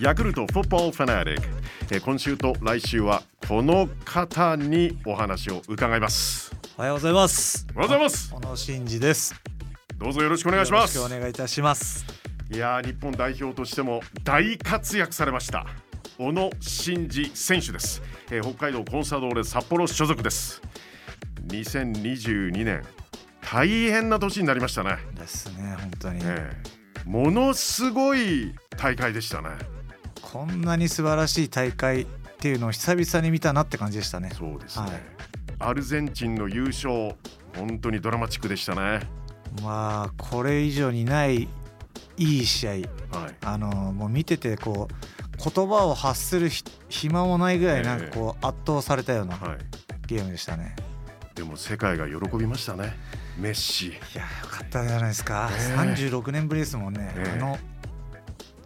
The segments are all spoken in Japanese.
Yakult Football Fanatic、今週と来週はこの方にお話を伺います。おはようございます。おはようございます。小野伸二です。どうぞよろしくお願いします。よろしくお願いいたします。いや日本代表としても大活躍されました小野伸二選手です。北海道コンサドーレ札幌所属です。2022年大変な年になりましたね。ですね、本当に、ものすごい大会でしたね。こんなに素晴らしい大会っていうのを久々に見たなって感じでしたね。そうですね、アルゼンチンの優勝、本当にドラマチックでしたね。まあこれ以上にないいい試合、もう見ててこう言葉を発する暇もないぐらいなんかこう圧倒されたようなゲームでしたね。でも世界が喜びましたね。メッシ、いやよかったじゃないですか、36年ぶりですもんね、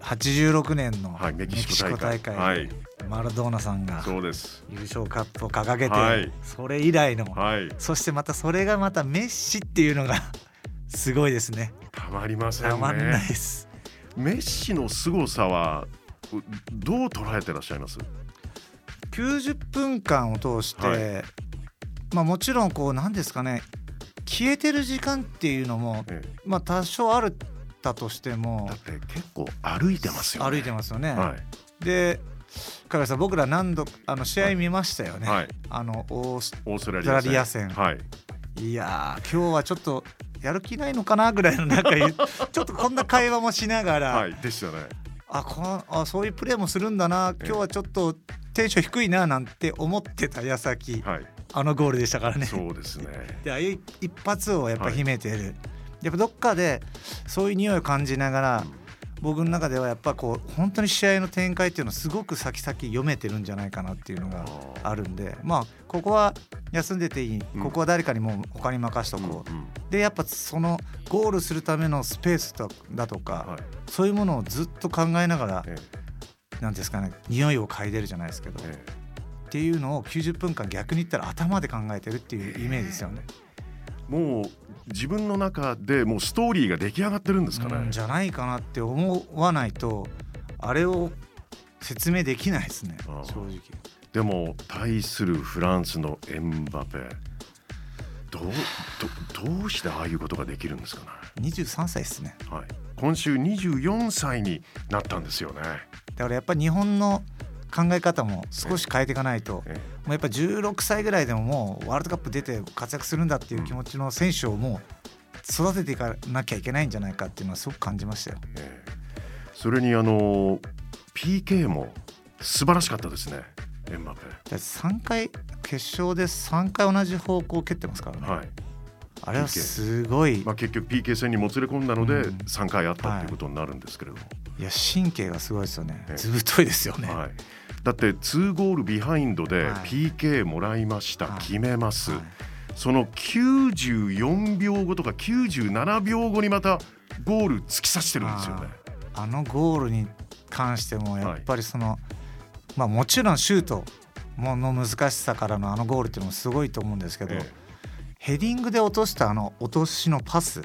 86年のメキシコ大会、マラドーナさんが優勝カップを掲げて、それ以来の、そしてまたそれがまたメッシっていうのがすごいですね。たまりませんね。たまんないです。メッシの凄さはどう捉えてらっしゃいます？90分間を通して、もちろんこう何ですかね、消えてる時間っていうのも、多少あるとしても、だって結構歩いてますよね。歩いてますよね、で加賀さん、僕ら何度試合見ましたよね、オーストラリア戦、いや今日はちょっとやる気ないのかなぐらいの中にちょっとこんな会話もしながら、でしたね。そういうプレーもするんだな、今日はちょっとテンション低いななんて思ってた矢先、あのゴールでしたからね。そうですね。でああいう一発をやっぱ秘めている、やっぱどっかでそういう匂いを感じながら、僕の中ではやっぱこう本当に試合の展開っていうのをすごく先々読めてるんじゃないかなっていうのがあるんで、ここは休んでていい、ここは誰かにも他に任しとこう、でやっぱそのゴールするためのスペースだとか、そういうものをずっと考えながら、なんですかね、匂いを嗅いでるじゃないですけど、っていうのを90分間逆に言ったら頭で考えてるっていうイメージですよね。もう自分の中でもうストーリーが出来上がってるんですかね、じゃないかなって思わないとあれを説明できないですね、正直。でも対するフランスのエンバペ、どうしてああいうことができるんですかね。23歳ですね、今週24歳になったんですよね。だからやっぱり日本の考え方も少し変えていかないと、もうやっぱ16歳ぐらいでももうワールドカップ出て活躍するんだっていう気持ちの選手をもう育てていかなきゃいけないんじゃないかっていうのはすごく感じましたよ。それにPK も素晴らしかったですね、エンバペ。3回決勝で3回同じ方向を蹴ってますからね、あれはすごい、結局 PK 戦にもつれ込んだので3回あったっていうことになるんですけれども、いや神経がすごいですよね。ずぶといですよね、だって2ゴールビハインドで PK もらいました、決めます、その94秒後とか97秒後にまたゴール突き刺してるんですよね。あのゴールに関してもやっぱりその、もちろんシュートの難しさからのあのゴールっていうのもすごいと思うんですけど、ヘディングで落としたあの落としのパス、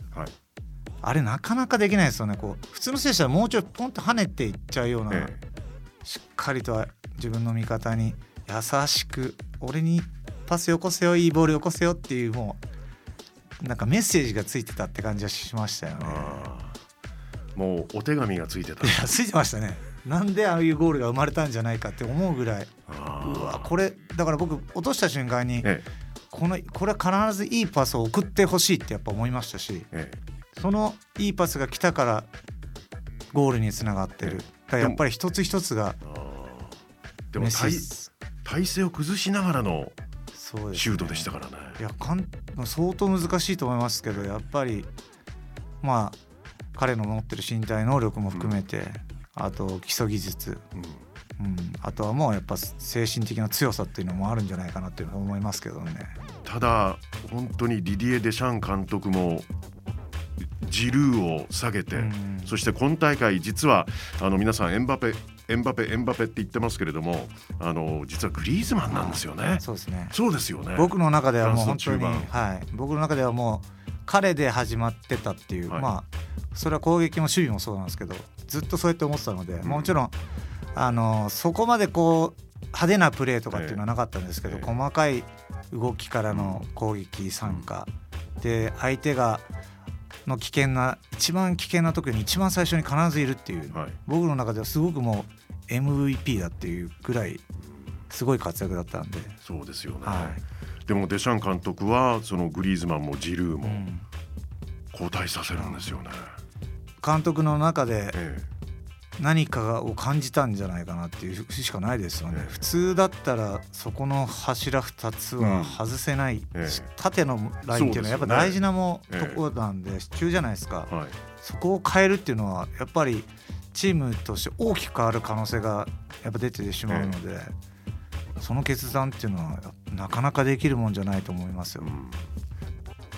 あれなかなかできないですよね。こう普通の選手はもうちょいポンと跳ねていっちゃうような、しっかりと自分の味方に優しく、俺にパスよこせよ、いいボールよこせよっていう、もうなんかメッセージがついてたって感じはしましたよね。もうお手紙がついてた。いやついてましたね。なんでああいうゴールが生まれたんじゃないかって思うぐらい、うわこれだから僕落とした瞬間に、これは必ずいいパスを送ってほしいってやっぱ思いましたし、そのいいパスが来たからゴールにつながってる。だからやっぱり一つ一つがでも 体勢を崩しながらのシュートでしたからね。いや相当難しいと思いますけど、やっぱり彼の持ってる身体能力も含めて、あと基礎技術、あとはもうやっぱ精神的な強さっていうのもあるんじゃないかなっていうのは思いますけどね。ただ本当にリディエ・デシャン監督もジルーを下げて、そして今大会実は皆さんエンバペエンバペって言ってますけれども、実はグリーズマンなんですよね。そうですね。そうですよね。僕の中ではもう本当に、はい、僕の中ではもう彼で始まってたっていう、はい、まあそれは攻撃も守備もそうなんですけど、ずっとそうやって思ってたので、うん、もちろんそこまでこう派手なプレーとかっていうのはなかったんですけど、細かい動きからの攻撃参加、うん、で相手がの危険な一番危険な時に一番最初に必ずいるっていう、はい、僕の中ではすごくもう MVP だっていうぐらいすごい活躍だったんで。そうですよね、はい、でもデシャン監督はそのグリーズマンもジルーも交代させるんですよね、うん、監督の中で、何かを感じたんじゃないかなっていうしかないですよね、普通だったらそこの柱2つは外せない、縦のラインっていうのはやっぱ大事なもん、ところなんで支柱じゃないですか、はい、そこを変えるっていうのはやっぱりチームとして大きく変わる可能性がやっぱ出てしまうので、その決断っていうのはなかなかできるもんじゃないと思いますよ、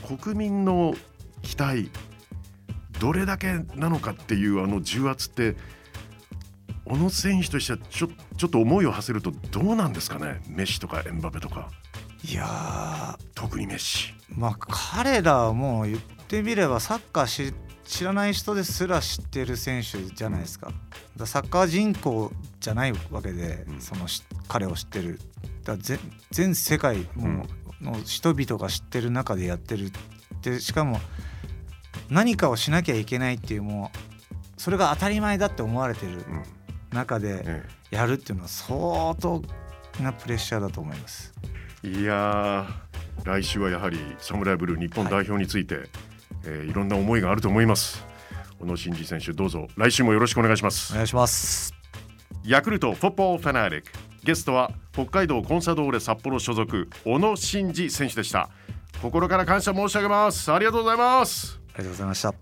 うん、国民の期待どれだけなのかっていう重圧って小野選手としてはちょっと思いを馳せるとどうなんですかね。メッシとかエンバペとか、いや特にメッシ、まあ、彼らはもう言ってみればサッカー知らない人ですら知ってる選手じゃないですか、うん、だサッカー人口じゃないわけで、うん、彼を知ってるだ全世界の人々が知ってる中でやってるで、しかも何かをしなきゃいけないっていう、もうそれが当たり前だって思われてる、うん中でやるっていうのは相当なプレッシャーだと思います。いや来週はやはりサムライブルー日本代表について、いろんな思いがあると思います。小野伸二選手どうぞ来週もよろしくお願いします。お願いします。ヤクルトフォッポーファナリックゲストは北海道コンサドーレ札幌所属小野伸二選手でした。心から感謝申し上げます。ありがとうございます。ありがとうございました。